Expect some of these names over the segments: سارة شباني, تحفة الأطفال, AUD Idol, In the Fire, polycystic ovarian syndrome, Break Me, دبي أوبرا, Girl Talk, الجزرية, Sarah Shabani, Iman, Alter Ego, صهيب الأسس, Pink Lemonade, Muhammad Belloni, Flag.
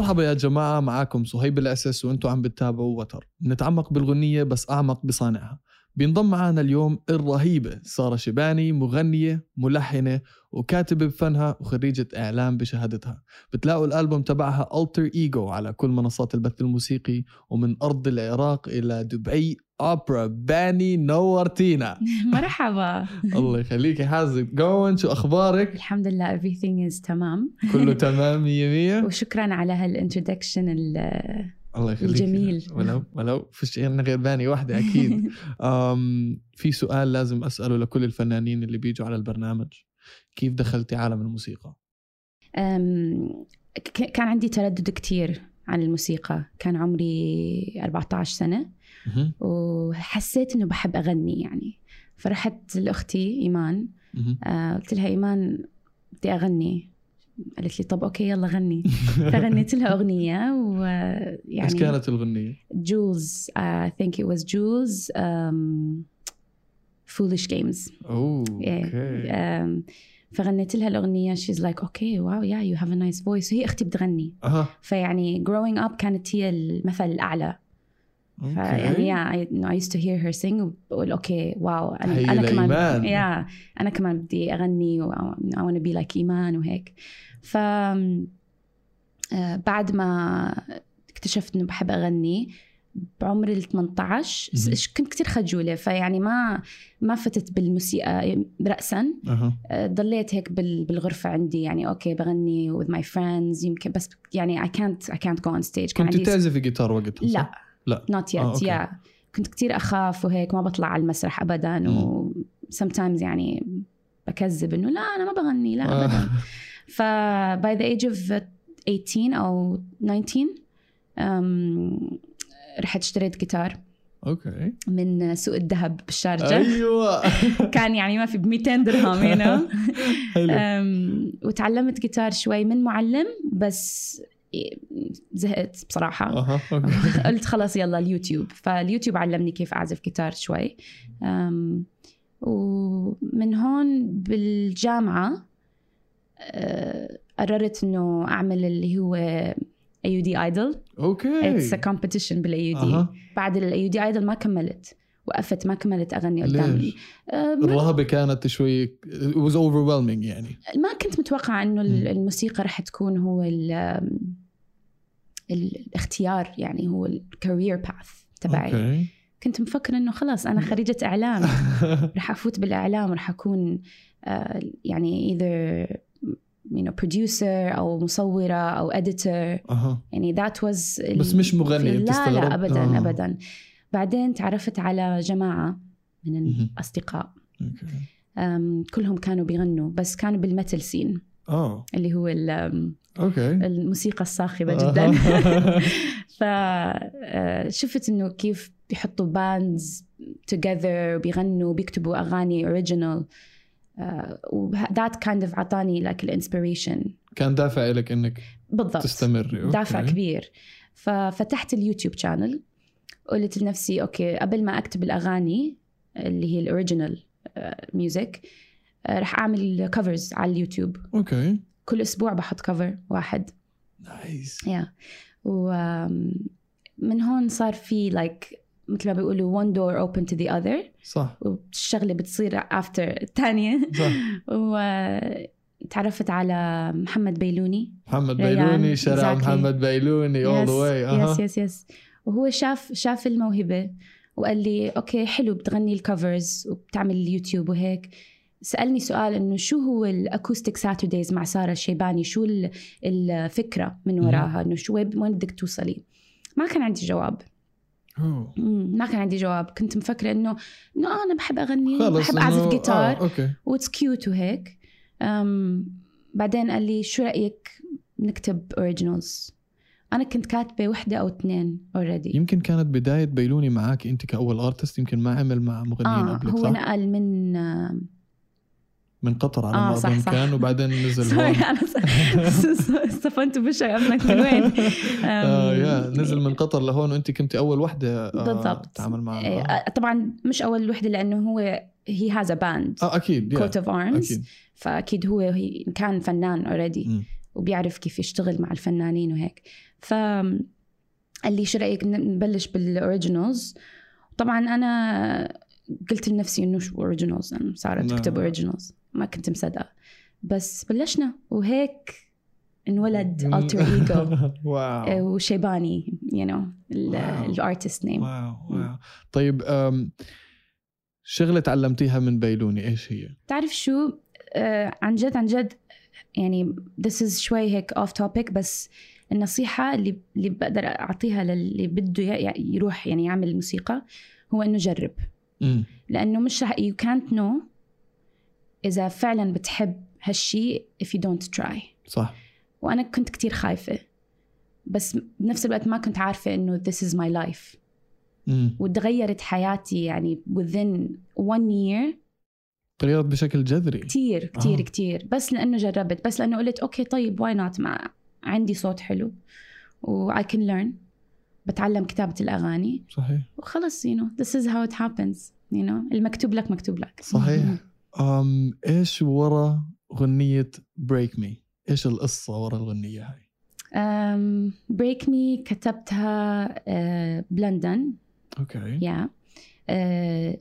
مرحبا يا جماعة، معاكم صهيب الأسس وانتوا عم بتتابعوا وتر. نتعمق بالغنية بس أعمق بصانعها. بينضم معنا اليوم الرهيبة سارة شباني، مغنية ملحنة وكاتبة بفنها وخريجة إعلام بشهادتها. بتلاقوا الألبوم تبعها Alter Ego على كل منصات البث الموسيقي، ومن أرض العراق إلى دبي أوبرا. باني نورتينا. مرحبا. الله يخليكي. how's it going؟ شو أخبارك؟ الحمد لله everything is تمام. كله تمام 100%. وشكرا على هالانترودكشن الله يخليك الجميل. ولو فيش عندنا غير باني واحدة أكيد. في سؤال لازم أسأله لكل الفنانين اللي بيجوا على البرنامج، كيف دخلتي عالم الموسيقى؟ كان عندي تردد كتير عن الموسيقى، كان عمري 14 سنة وحسيت إنه بحب أغني يعني، فرحت لأختي إيمان قلت لها إيمان بدي أغني، قالت لي طب أوكي يلا غني. فغنيت لها أغنية ويعني. إيش كانت الغنية؟ جولز I think it was Jules Foolish Games. أوه أوكي. فغنيت لها الأغنية she's like okay wow yeah you have a nice voice. وهي أختي بتغني. فيعني growing up كانت هي المثل الأعلى. يعني I used to hear her sing وأقول أوكي واو أنا كمان أنا كمان بدي أغني و I want to be like إيمان وهيك. فبعد ما اكتشفت إنه بحب أغني بعمر ال18 كنت كتير خجولة، فيعني ما فتت بالموسيقى رأسا. ضليت هيك بالغرفة عندي يعني أوكي بغني with my friends يمكن، بس يعني I can't go on stage. كنت تعزفي جيتار وقتها؟ لا لا not yet. yeah. كنت كتير أخاف وهيك، ما بطلع على المسرح أبدا و sometimes يعني بكذب إنه لا أنا ما بغني لا أبدا. ف by the age of 18 أو 19 رحت اشتريت جيتار من سوق الذهب بالشارجة. أيوة. كان يعني ما في ب200 درهم هنا. وتعلمت جيتار شوي من معلم، بس زهقت بصراحة. قلت خلاص يلا اليوتيوب، فاليوتيوب علمني كيف أعزف جيتار شوي. ومن هون بالجامعة قررت أنه أعمل اللي هو AUD Idol. It's a competition بالAUD. بعد الAUD Idol ما كملت، وقفت ما كملت أغني قدامي. الرهبة كانت شوي it was overwhelming يعني. ما كنت متوقعة إنه الموسيقى رح تكون هو الاختيار يعني، هو الكارير باث تبعي. كنت مفكرة إنه خلاص أنا خريجة إعلام رح أفوت بالإعلام ورح أكون يعني either producer أو مصورة أو editor يعني that was. بس مش مغنية. لا أبدا أبدا. بعدين تعرفت على جماعة من الأصدقاء كلهم كانوا بيغنوا، بس كانوا بالمتل سين اللي هو الموسيقى الصاخبة جدا. فشفت إنه كيف بيحطوا باندز together وبيغنوا وبيكتبوا أغاني original، و that kind of عطاني like inspiration. كان دافع لك إنك بالضبط تستمر. دافع كبير. ففتحت اليوتيوب شانل، قلت لنفسي أوكي قبل ما أكتب الأغاني اللي هي الأوريجينال ميوزك رح أعمل كفرز على اليوتيوب. كل أسبوع بحط كفر واحد. نايس. ومن هون صار في مثل ما بيقولوا one door open to the other. صح. والشغلة بتصير after الثانية. صح. تعرفت على محمد بيلوني. محمد بيلوني. شارع محمد بيلوني all the way. yes. وهو شاف الموهبة وقال لي أوكي حلو بتغني الكفرز وبتعمل اليوتيوب وهيك. سألني سؤال إنه شو هو الأكوستيك ساترديز مع سارة شيباني، شو الفكرة من وراها، إنه شو وين بدك توصلي. ما كان عندي جواب. كنت مفكرة إنه أنا بحب أغني، بحب أعزف جيتار واتس كيوت وهيك. بعدين قال لي شو رأيك نكتب أوريجينالز. أنا كنت كاتبة واحدة أو 2 already. يمكن كانت بداية بيلوني معاك أنت كأول أرتست، يمكن ما عمل مع مغنيين قبل. هو نقل من قطر على ما أظن كان، وبعدين نزل هون. أنا استفنت بشيء أمنك من وين. نزل من قطر لهون، وأنت كنت أول واحدة تعمل معها. طبعا مش أول واحدة، لأنه هو he has a band أكيد coat of arms، فأكيد هو كان فنان already وبيعرف كيف يشتغل مع الفنانين وهيك. فقال لي شو رأيك نبلش بالأوريجينالز. طبعا أنا قلت لنفسي إنه شو أوريجينالز، أنا صارت تكتب أوريجينالز، ما كنت مصدقة، بس بلشنا وهيك انولد Alter Ego. واو. وشيباني you know الارتست نيم. واو واو. طيب شغلة تعلمتيها من بيلوني ايش هي؟ تعرف شو عن جد يعني this is شوي هيك off topic، بس النصيحة اللي بقدر أعطيها للي بده يروح يعني يعمل موسيقى هو إنه جرب. لأنه مش you can't know إذا فعلا بتحب هالشي if you don't try. صح. وأنا كنت كتير خايفة، بس بنفس الوقت ما كنت عارفة إنه this is my life. وتغيرت حياتي يعني within one year، تغيرت بشكل جذري كتير بس لأنه جربت، بس لأنه قلت أوكي طيب why not، مع عندي صوت حلو و I can learn، بتعلم كتابة الأغاني. صحيح. وخلص you know this is how it happens you know المكتوب لك مكتوب لك. صحيح. إيش ورا غنية Break Me؟ إيش القصة ورا الغنية هاي؟ Break Me كتبتها بلندن. أوكي. يا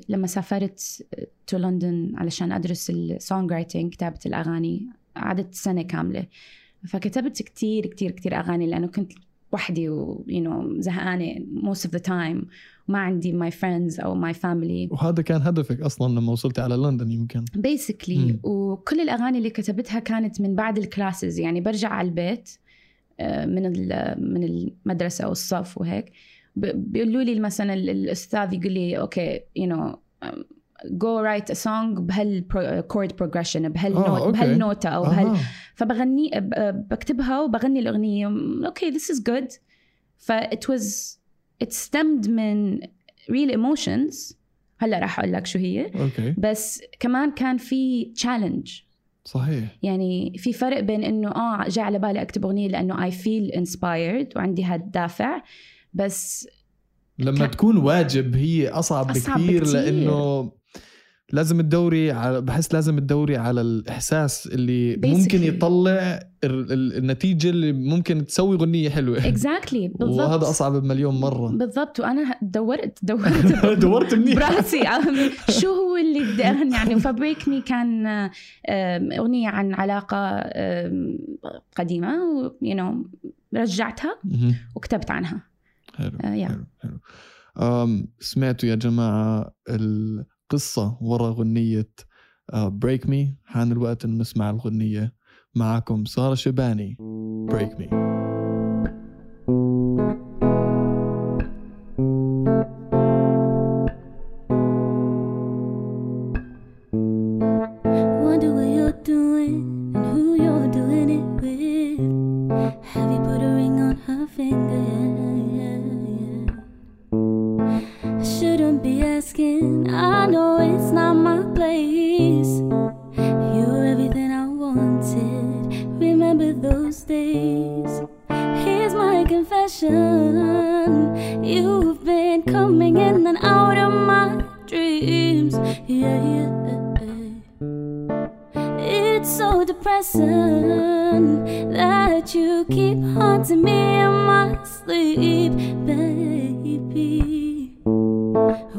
لما سافرت تو لندن علشان أدرس السونغ رايتنج، كتابة الأغاني، قعدت سنة كاملة، فكتبت كتير كتير كتير أغاني لأنه كنت وحدي و you know زهقانة most of the time، ما عندي my friends أو my family. وهذا كان هدفك أصلاً لما وصلت على لندن يمكن basically. وكل الأغاني اللي كتبتها كانت من بعد الكلاسز، يعني برجع على البيت من المدرسة أو الصف وهيك، بيقولوا لي مثلا الأستاذ يقول لي أوكي you know go write a song بهال chord progression، بهالنوتة أو بهال، فبغني بكتبها وبغني الأغنية. أوكي this is good. it stemmed من real emotions. هلا راح أقول لك شو هي. okay. بس كمان كان في challenge. صحيح. يعني في فرق بين إنه جاء على بالي أكتب أغنية لأنه I feel inspired وعندي هالدافع، بس لما تكون واجب هي أصعب بكثير لأنه لازم تدوري على، بحس لازم تدوري على الإحساس اللي Basically. ممكن يطلع النتيجة اللي ممكن تسوي غنية حلوة. Exactly. بالضبط. وهذا أصعب بمليون مرة. بالضبط. وأنا دورت برأسي شو هو اللي بدي أغني عنه. Break Me كان أغنية عن علاقة قديمة و you know رجعتها وكتبت عنها. حلو. حلو حلو. سمعتوا يا جماعة القصة وراء غنية Break Me؟ حان الوقت أن نسمع الغنية. معكم سارة شباني، Break Me. Wonder what you're doing and who you're doing it with. Have you put a ring on her finger? I shouldn't be asking, I know it's not my place. You're everything I wanted, remember those days. Here's my confession, you've been coming in and out of my dreams. Yeah. It's so depressing that you keep haunting me in my sleep, baby.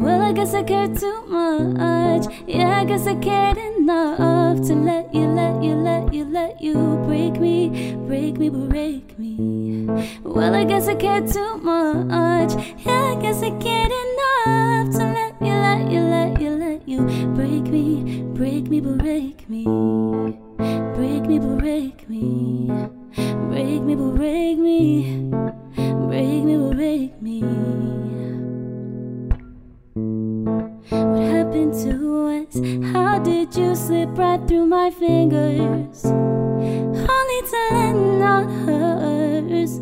Well, I guess I cared too much. Yeah, I guess I cared enough to let you break me, break me. Well, I guess I cared too much. Yeah, I guess I cared enough to let you break me, break me, break me, break me, break me, break me, break me, break me. What happened to us? How did you slip right through my fingers? Only to land on hers.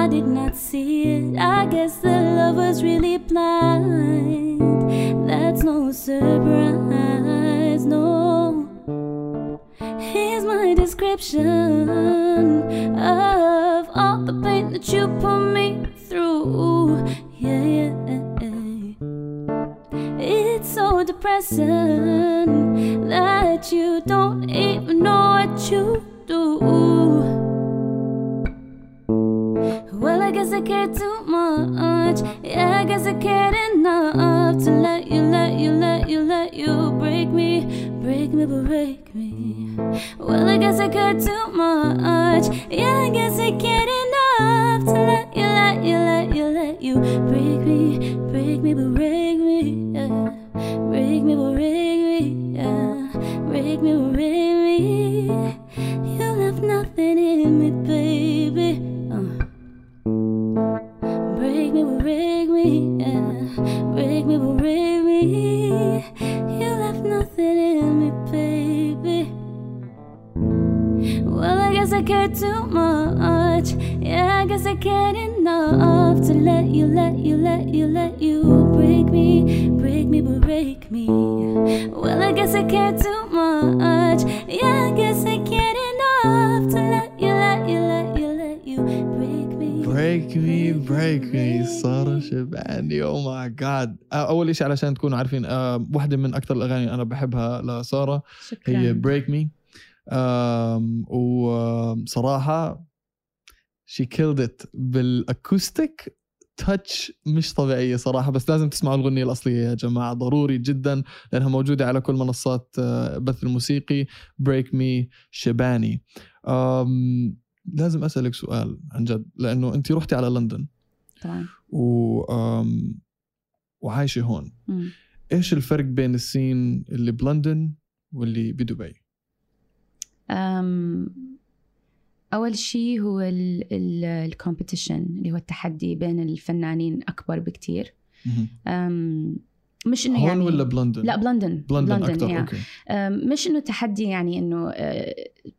I did not see it. I guess the love was really blind. That's no surprise, no. Here's my description of all the pain that you put me through. Yeah, yeah. It's so depressing that you don't even know what you do. guess I care too much. Yeah, I guess I cared enough to let you break me, but break me. Well, I guess I cared too much. Yeah, I guess I cared enough to let you break me, but break me. Yeah. Break me, but break me. Yeah. Break me, but break me. You left nothing in me, baby. Break me, but break me. Yeah. Break me, but break me. You left nothing in me, baby. Well, I guess I cared too much. Yeah, I guess I cared enough to let you break me, but break me. Well, I guess I cared too much. Yeah, I guess I cared enough to let you break me. Break me, break me. سارة شباني. Oh my god. أول إشي علشان تكونوا عارفين, واحدة من أكتر الأغاني أنا بحبها لسارة هي Break Me. وصراحة she killed it بالأكوستيك تاتش مش طبيعية صراحة. بس لازم تسمعوا الغنية الأصلية يا جماعة, ضروري جدا لأنها موجودة على كل منصات بث الموسيقي. Break Me شباني. لازم أسألك سؤال عن جد, لأنه أنت رحتي على لندن طبعا وعايشة هون. إيش الفرق بين السين اللي بلندن واللي بدبي؟ أول شيء هو الكومبيتيشن اللي هو التحدي بين الفنانين أكبر بكتير. مش إنه يعني ولا بلندن؟ لا بلندن أكتر. يعني أوكي. مش إنه تحدي يعني إنه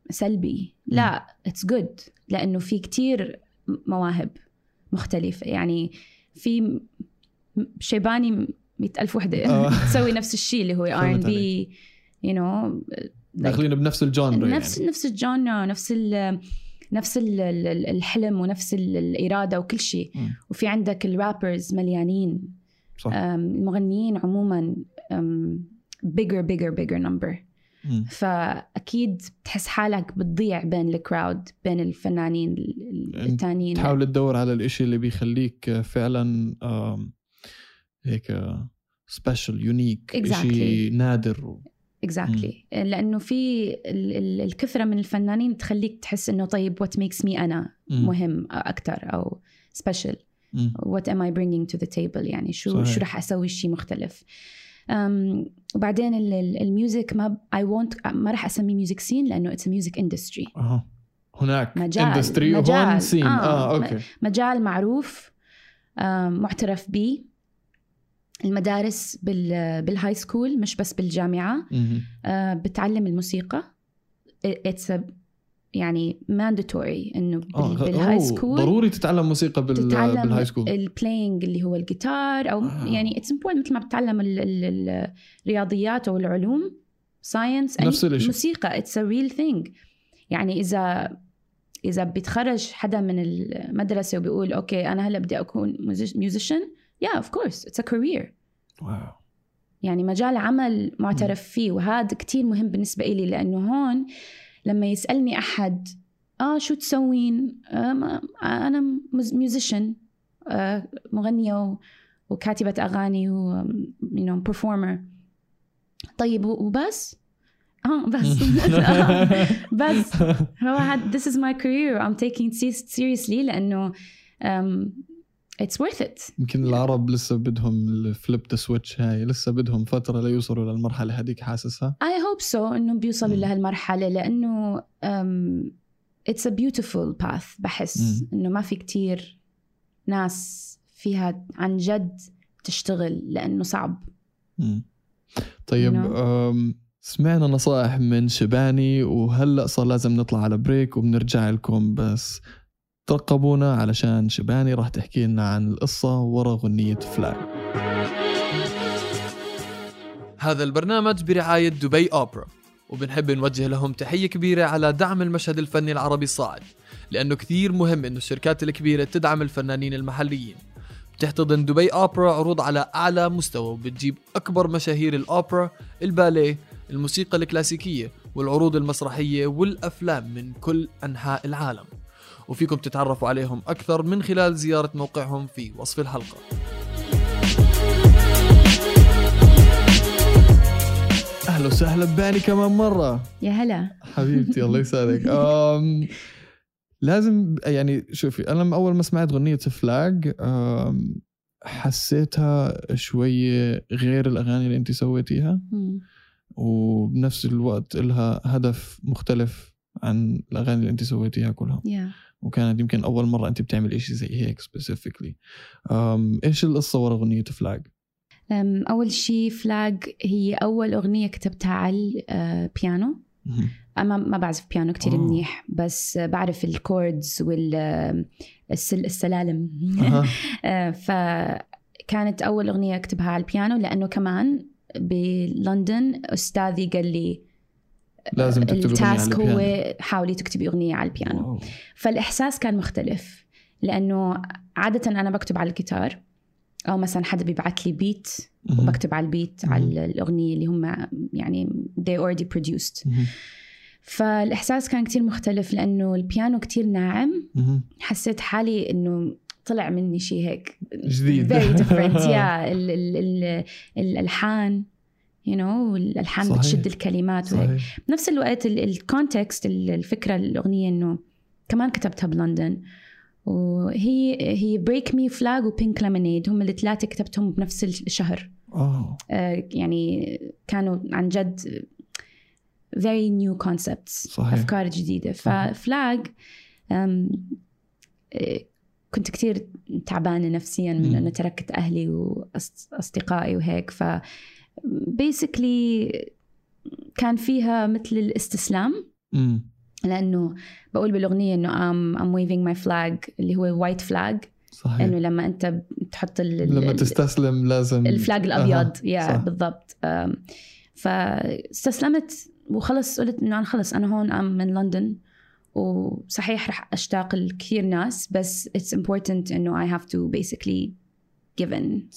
سلبي, لا it's good, لأنه في كتير مواهب مختلفة. يعني في شيباني 100,000 وحدة تسوي نفس الشيء اللي هو R&B you know, داخلين بنفس الجانر, نفس الجانر, نفس الحلم ونفس الإرادة وكل شيء. وفي عندك الرابرز مليانين, المغنيين عموما bigger number. فأكيد بتحس حالك بتضيع بين الكراود, بين الفنانين التانيين. تحاول تدور على الإشي اللي بيخليك فعلا هيك special unique, إشي نادر. Exactly. لأنه في الكثرة من الفنانين تخليك تحس إنه طيب what makes me أنا مهم أكتر أو special, what am I bringing to the table, يعني شو رح أسوي شيء مختلف. وبعدين الميوزك ما رح أسميه ميوزك سين لأنه it's a music industry. هناك industry وهون scene. أوكي. مجال معروف معترف به, المدارس بالهاي سكول مش بس بالجامعة. بتعلم الموسيقى, يعني mandatory إنه بالهاي سكول ضروري تتعلم موسيقى بالهاي سكول. البلاينج اللي هو الجيتار أو يعني it's important, مثل ما بتعلم الرياضيات أو العلوم science, نفس الموسيقى it's a real thing. يعني إذا بيتخرج حدا من المدرسة وبيقول أوكي أنا هلا بدي أكون musician, yeah of course it's a career. wow. يعني مجال عمل معترف فيه, وهذا كتير مهم بالنسبة إلي. لأنه هون لما يسألني أحد شو تسوين, أنا musician, مغنية وكاتبة أغاني و you know performer. طيب وبس بس this is my career, I'm taking it seriously لأنه it's worth it. يمكن العرب لسه بدهم الفليب ذا سويتش هاي, لسه بدهم فترة ليوصلوا للمرحلة هذيك, حاسسها. I hope so إنه بيوصلوا لهالمرحلة, لأنه it's a beautiful path. بحس إنه ما في كتير ناس فيها عن جد تشتغل لأنه صعب. طيب سمعنا نصائح من شباني, وهلأ صار لازم نطلع على بريك وبنرجع لكم, بس ترقبونا علشان شباني راح تحكي لنا عن القصة ورا غنية فلاج. هذا البرنامج برعاية دبي أوبرا, وبنحب نوجه لهم تحية كبيرة على دعم المشهد الفني العربي الصاعد, لأنه كثير مهم إنه الشركات الكبيرة تدعم الفنانين المحليين. بتحتضن دبي أوبرا عروض على أعلى مستوى, وبتجيب أكبر مشاهير الأوبرا, الباليه, الموسيقى الكلاسيكية, والعروض المسرحية والأفلام من كل أنحاء العالم. وفيكم تتعرفوا عليهم أكثر من خلال زيارة موقعهم في وصف الحلقة. أهلا وسهلا باني كمان مرة. يا هلا حبيبتي الله يسعدك. لازم يعني شوفي، أنا أول ما سمعت غنية فلاج حسيتها شوية غير الأغاني اللي أنت سويتيها، وبنفس الوقت لها هدف مختلف عن الأغاني اللي أنت سويتيها كلها. وكانت يمكن أول مرة أنت بتعمل إشي زي هيك specifically. إيش القصة ورا غنية فلاج؟ أول شي فلاج هي أول أغنية كتبتها على البيانو. أما ما بعزف بيانو كتير منيح، بس بعرف الكوردز والسلالم. فكانت أول أغنية أكتبها على البيانو، لأنه كمان بلندن أستاذي قال لي لازم التاسك هو حاولي تكتبي أغنية على البيانو. فالإحساس كان مختلف، لأنه عادة أنا بكتب على الجيتار، أو مثلا حدا بيبعت لي بيت وبكتب على البيت على الأغنية اللي هم يعني they already produced. فالإحساس كان كتير مختلف، لأنه البيانو كتير ناعم. حسيت حالي إنه طلع مني شيء هيك جديد. very different. الألحان you know، الألحان بتشد الكلمات وهيك. بنفس الوقت الكونتكست، الفكرة الأغنية إنه كمان كتبتها بلندن، وهي Break Me Flag و Pink Lemonade، هم الثلاثة كتبتهم بنفس الشهر. يعني كانوا عن جد very new concepts، أفكار جديدة. ففلاج كنت كتير تعبانة نفسيا من أنه تركت أهلي وأصدقائي وهيك، ف basically كان فيها مثل الاستسلام. لأنه بقول بالأغنية أنه I'm waving my flag، اللي هو white flag. أنه لما أنت تحط لما تستسلم لازم الفلاج الأبيض. بالضبط. فاستسلمت وخلص، قلت أنه أنا خلص، أنا هون من لندن، وصحيح رح أشتاق لكثير ناس، بس it's important أنه I have to basically give in.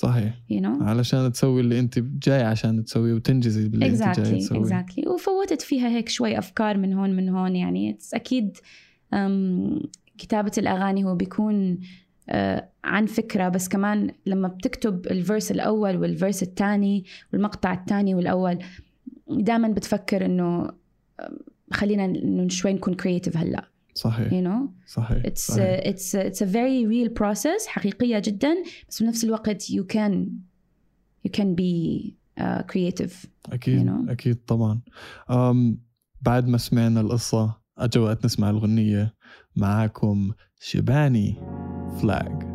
you know؟ علشان تسوي اللي أنت جاي عشان تسوي وتنجزي باللي أنت جاي تسوي. وفوتت فيها هيك شوي أفكار من هون من هون. يعني أكيد كتابة الأغاني هو بيكون عن فكرة، بس كمان لما بتكتب الفيرس الأول والفيرس الثاني والمقطع الثاني والأول، دائما بتفكر إنه خلينا إنه شوي نكون creative هلا. you know؟ it's a very real process، حقيقية جدا، بس بنفس الوقت you can be creative. أكيد you know؟ أكيد طبعا. بعد ما سمعنا القصة أجوأت نسمع الغنية. معاكم شباني فلاج.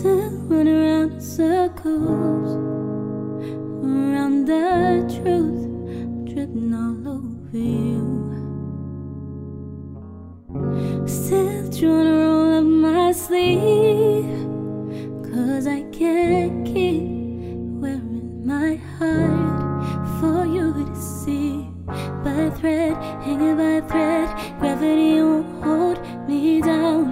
Circling around in circles, around the truth, dripping all over you. Still trying to roll up my sleeve, 'cause I can't keep wearing my heart for you to see. By a thread, hanging by a thread, gravity won't hold me down.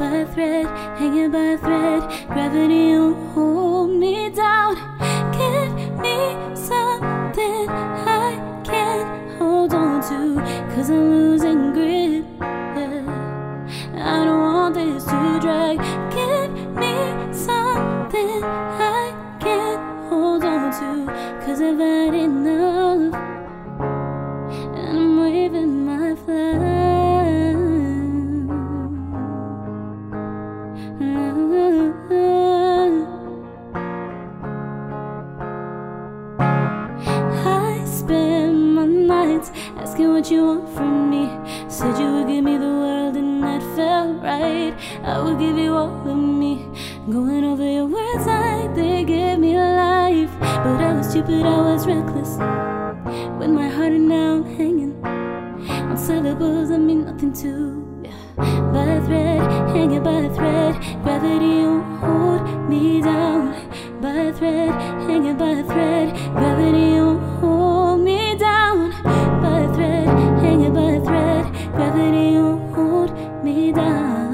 By a thread, hanging by a thread, gravity won't hold me down. Give me something I can hold on to, 'cause I'm losing grip. I don't want this to drag. Give me something I can hold on to, 'cause I've had enough. Waving my flag. I spend my nights asking what you want from me. Said you would give me the world and that felt right. I would give you all of me. Going over your words like they gave me life. But I was stupid, I was reckless. With my heart and now I'm hanging on syllables that mean nothing to. By a thread, hanging by a thread, gravity won't hold me down. By a thread, hanging by a thread, gravity won't hold me down. By a thread, hanging by a thread, gravity won't hold me down.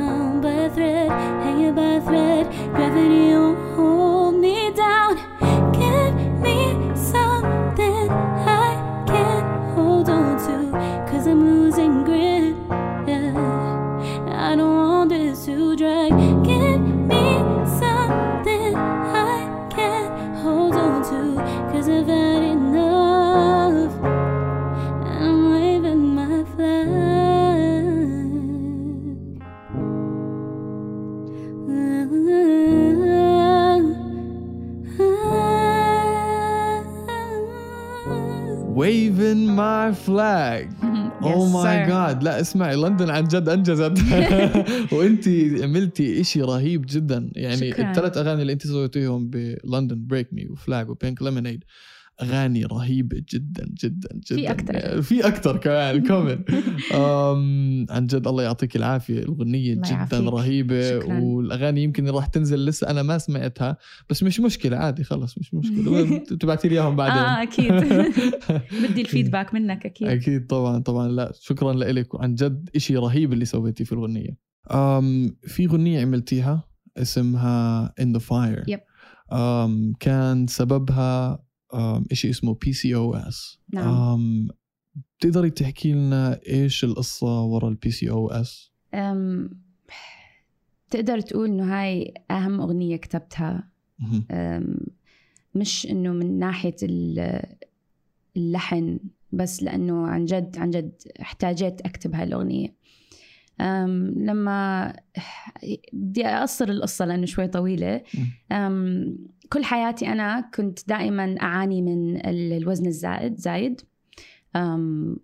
By a thread, hanging by a thread, gravity won't hold me down. waving my flag. Oh my god. لا اسمعي، لندن عن جد انجزت وانتي عملتي اشي رهيب جدا. يعني الثلاث اغاني اللي انتي سويتيهم بلندن، بريك مي وفلاج وبينك ليمونيد، اغاني رهيبه جدا جدا جدا. في اكثر، في اكثر كمان كومن. عن جد الله يعطيك العافيه، الاغنيه جدا رهيبه. شكراً. والاغاني يمكن راح تنزل لسه، انا ما سمعتها بس مش مشكله، عادي خلص مش مشكله، تبعتي لي اياهم بعدين. اكيد بدي الفيدباك منك. اكيد اكيد طبعا طبعا. لا شكرا لك، وعن جد اشي رهيب اللي سويتيه في الاغنيه. في اغنيه عملتيها اسمها In the Fire. يب. كان سببها إشي اسمه PCOS. نعم. بتقدري تحكي لنا إيش القصة وراء الPCOS؟ بتقدر تقول إنه هاي أهم أغنية كتبتها. مش إنه من ناحية اللحن بس، لأنه عن جد عن جد احتاجت أكتب هالأغنية. لما بدي أقصر القصة لأنه شوي طويلة. كل حياتي أنا كنت دائما أعاني من الوزن الزائد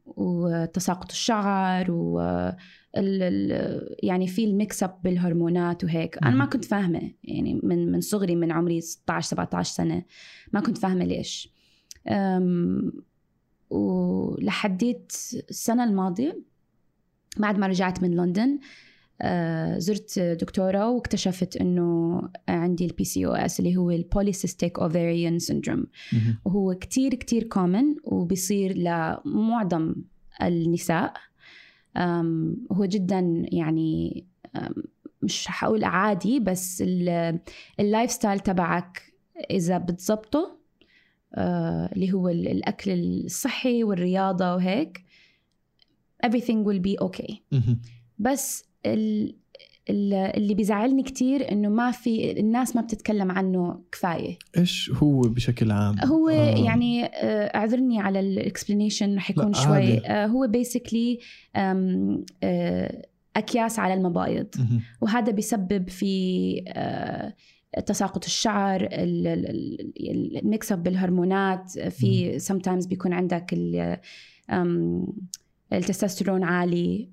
وتساقط الشعر، و يعني في الميكس اب بالهرمونات وهيك. أنا ما كنت فاهمة، يعني من صغري، من عمري 16-17 سنة ما كنت فاهمة ليش. ولحديت السنة الماضية بعد ما رجعت من لندن، زرت دكتورة واكتشفت إنه عندي البي سي أو إس اللي هو البوليسيستيك اوفاريان سيندروم، وهو كتير كتير كومن وبيصير لمعظم النساء. هو جدا يعني مش هقول عادي، بس اللايف ستايل تبعك إذا بتزبطه، اللي هو الأكل الصحي والرياضة وهيك، everything will be okay. بس اللي بيزعلني كتير إنه ما في، الناس ما بتتكلم عنه كفاية. إيش هو بشكل عام؟ هو يعني أعذرني على الإكسبلينيشن رح يكون شوي. هو basically أكياس على المبايض، وهذا بيسبب في تساقط الشعر، الميكس اب بالهرمونات، في sometimes بيكون عندك التستوستيرون عالي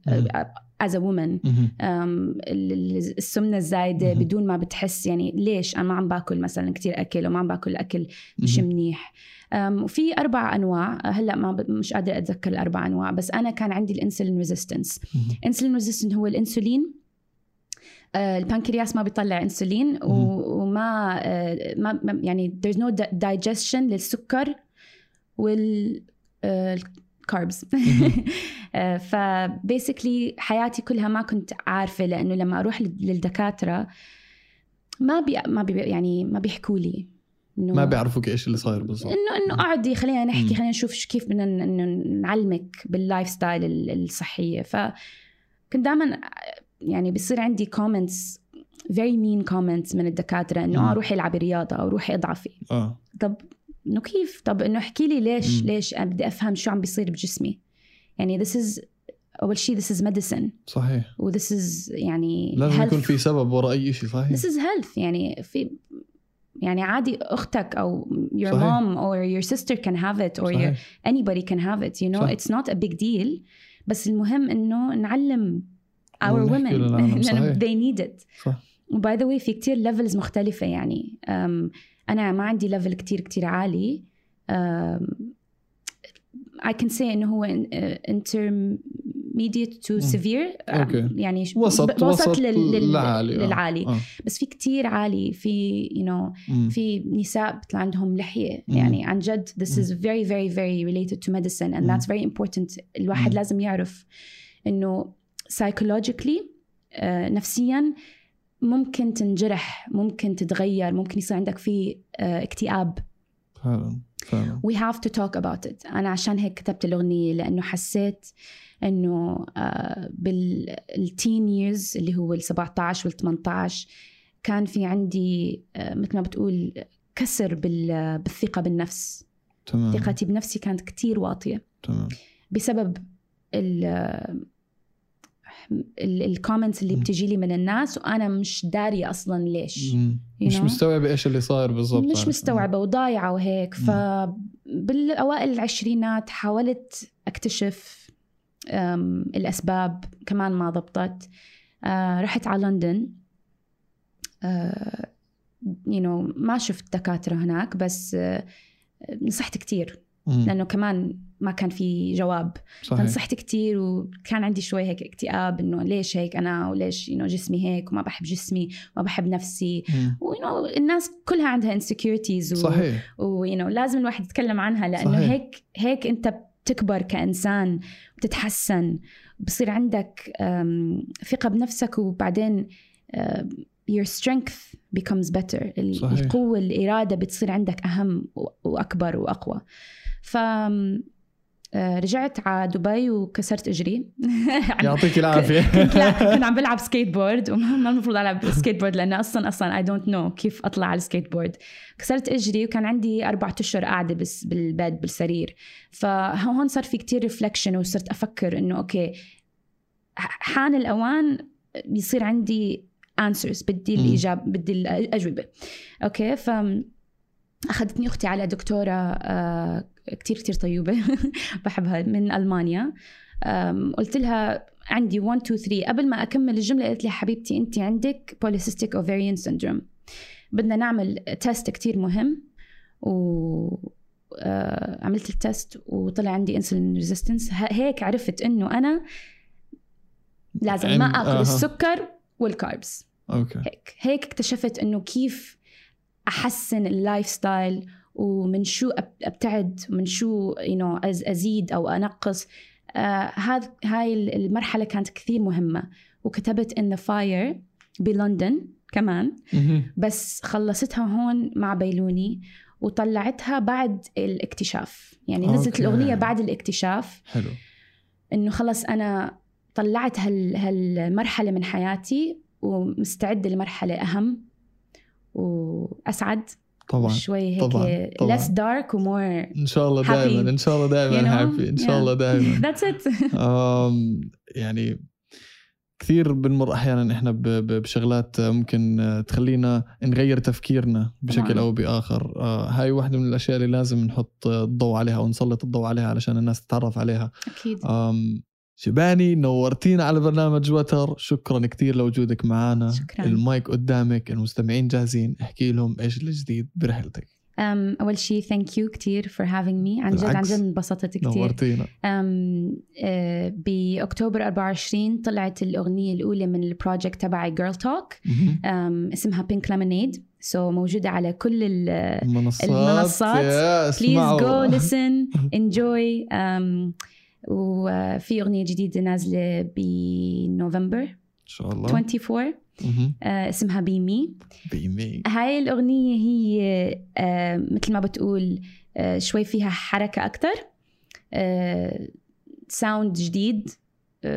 as a woman، السمنة الزايدة بدون ما بتحس. يعني ليش أنا ما عم باكل مثلا كتير أكل، وما عم باكل أكل مش منيح. وفي 4 أنواع هلأ، ما مش قادر أتذكر ال4 أنواع، بس أنا كان عندي الانسولين ريزيستنس. انسولين ريزيستنس هو الانسولين، البنكرياس ما بيطلع انسولين، وما يعني there's no digestion للسكر وال كاربز. فبيسكلي حياتي كلها ما كنت عارفة، لأنه لما أروح للدكاترة ما بيحكوا لي، ما بيعرفوك إيش اللي صاير بالضبط، إنه أقعدي خلينا نحكي، خلينا نشوف كيف بدنا نعلمك باللايف ستايل الصحية. فكنت دائما يعني بيصير عندي كومنتس very mean comments من الدكاترة، إنه روحي العبي رياضة أو روحي اضعفي. طب إنه كيف؟ طب إنه احكي لي ليش؟ ليش بدي أفهم شو عم بيصير بجسمي؟ يعني this is أول شيء this is medicine. صحيح. و this is يعني لازم يكون في سبب وراء أي شيء. صحيح. this is health. يعني في يعني عادي أختك أو your صحيح. mom or your sister can have it or your anybody can have it. you know صحيح. it's not a big deal. بس المهم إنه نعلم our women they need it. by the way في كتير levels مختلفة. يعني أنا ما عندي ليفل كتير كتير عالي. I can say إنه هو intermediate to severe. يعني وسط للعالي. بس في كتير عالي، في you know في نساء بطلع عندهم لحية. يعني عن جد this is very very very related to medicine and that's very important. الواحد لازم يعرف إنه psychologically نفسياً ممكن تنجرح، ممكن تتغير، ممكن يصير عندك في اكتئاب. we have to talk about it. أنا عشان هيك كتبت الأغنية، لأنه حسيت أنه بالteen years اللي هو 17 وال18 كان في عندي مثل ما بتقول كسر بالثقة بالنفس. ثقتي بنفسي كانت كتير واطية. بسبب الكومنتس اللي بتجي لي من الناس وأنا مش داري أصلاً ليش. مش مستوعبة إيش اللي صاير بالضبط. مش مستوعبة وضايعة وهيك. فبالأوائل العشرينات حاولت أكتشف الأسباب، كمان ما ضبطت. رحت على لندن، ما شفت دكاترة هناك، بس نصحت كتير لأنه كمان ما كان في جواب. نصحت كتير وكان عندي شوي هيك اكتئاب إنه ليش هيك أنا، وليش جسمي هيك، وما بحب جسمي وما بحب نفسي. الناس كلها عندها insecurities لازم الواحد يتكلم عنها، لأنه هيك أنت تكبر كإنسان وتتحسن، بصير عندك ثقة بنفسك، وبعدين your strength becomes better. القوة، الإرادة بتصير عندك أهم وأكبر وأقوى. فرجعت على دبي وكسرت إجري. يعطيك العافية. كنت عم بلعب سكيت بورد، وما المفروض ألعب سكيت بورد لأنه أصلا I don't know كيف أطلع على السكيت بورد. كسرت إجري وكان عندي 4 أشهر قاعدة بس بالبيت بالسرير. فهون صار في كتير ريفلكشن، وصرت أفكر إنه أوكي، حان الأوان بيصير عندي answers، بدي الإجابة، بدي الأجوبة. أوكي، فأخذتني أختي على دكتورة كتير كتير طيوبة بحبها، من ألمانيا. قلت لها عندي 1 2 3، قبل ما أكمل الجملة قلت لها حبيبتي أنت عندك polycystic ovarian syndrome، بدنا نعمل تيست كتير مهم. وعملت التيست وطلع عندي insulin resistance. هيك عرفت أنه أنا لازم ما أكل السكر والكاربس. هيك اكتشفت انه كيف احسن اللايف ستايل، ومن شو ابتعد، ومن شو ازيد او انقص. هاي المرحله كانت كثير مهمه. وكتبت In the Fire بلندن كمان، بس خلصتها هون مع بيلوني، وطلعتها بعد الاكتشاف. يعني نزلت الاغنيه بعد الاكتشاف. حلو، انه خلص انا طلعت هالمرحلة من حياتي، ومستعدة لمرحلة أهم وأسعد. طبعا شوي هيك less dark ومور إن شاء الله دائما، إن شاء الله دائما happy، إن شاء الله دائما. that's it. يعني كثير بنمر أحيانا إحنا بشغلات ممكن تخلينا نغير تفكيرنا بشكل أو بآخر. هاي واحدة من الأشياء اللي لازم نحط الضوء عليها ونسلط الضوء عليها علشان الناس تتعرف عليها. أكيد. شباني، نورتينا على برنامج وتر. شكرا كتير لوجودك معنا. شكرا. المايك قدامك، المستمعين جاهزين، احكي لهم ايش الجديد برحلتك. اول شيء ثانك يو كتير فور هافينج مي. عن جد انبسطت كتير، نورتينا. باكتوبر 24 طلعت الاغنيه الاولى من البروجكت تبعي Girl Talk، اسمها Pink Lemonade. موجوده على كل المنصات. please go listen enjoy. وفي أغنية جديدة نازلة بنوفمبر إن شاء الله 24، اسمها Be Me. هاي الأغنية هي مثل ما بتقول شوي فيها حركة أكتر، ساوند جديد،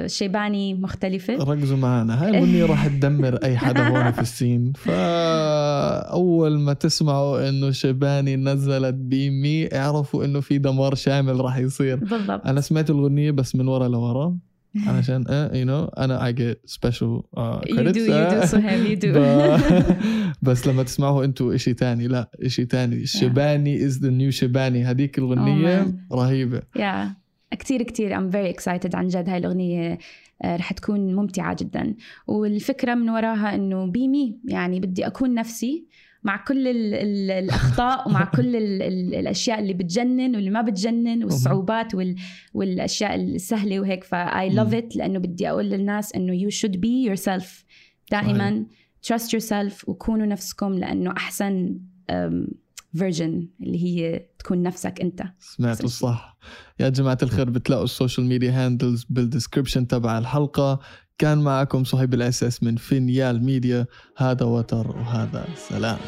شيباني مختلفة. ركزوا معنا، هاي الأغنية راح تدمر أي حدا هون في السين. فأول ما تسمعوا إنه شيباني نزلت Be Me، اعرفوا إنه في دمار شامل راح يصير. بالضبط. أنا سمعت الأغنية بس من ورا لورا، علشان أنا I get special credits. بس لما تسمعوه أنتوا إشي تاني، لا إشي تاني. شيباني is the new شيباني. هذيك الأغنية رهيبة. كتير كتير I'm very excited. عن جد هاي الأغنية رح تكون ممتعة جدا. والفكرة من وراها إنه Be Me، يعني بدي أكون نفسي مع كل الأخطاء، ومع كل الأشياء اللي بتجنن واللي ما بتجنن، والصعوبات والأشياء السهلة وهيك. فI love it، لأنه بدي أقول للناس إنه you should be yourself دائما. trust yourself، وكونوا نفسكم، لأنه أحسن فيرجن اللي هي تكون نفسك أنت. سمعتوا صح يا جماعة الخير. بتلاقوا السوشيال ميديا هاندلز بالديسكريبشن تبع الحلقة. كان معكم صهيب الأساس من فينيال ميديا. هذا وتر وهذا سلام.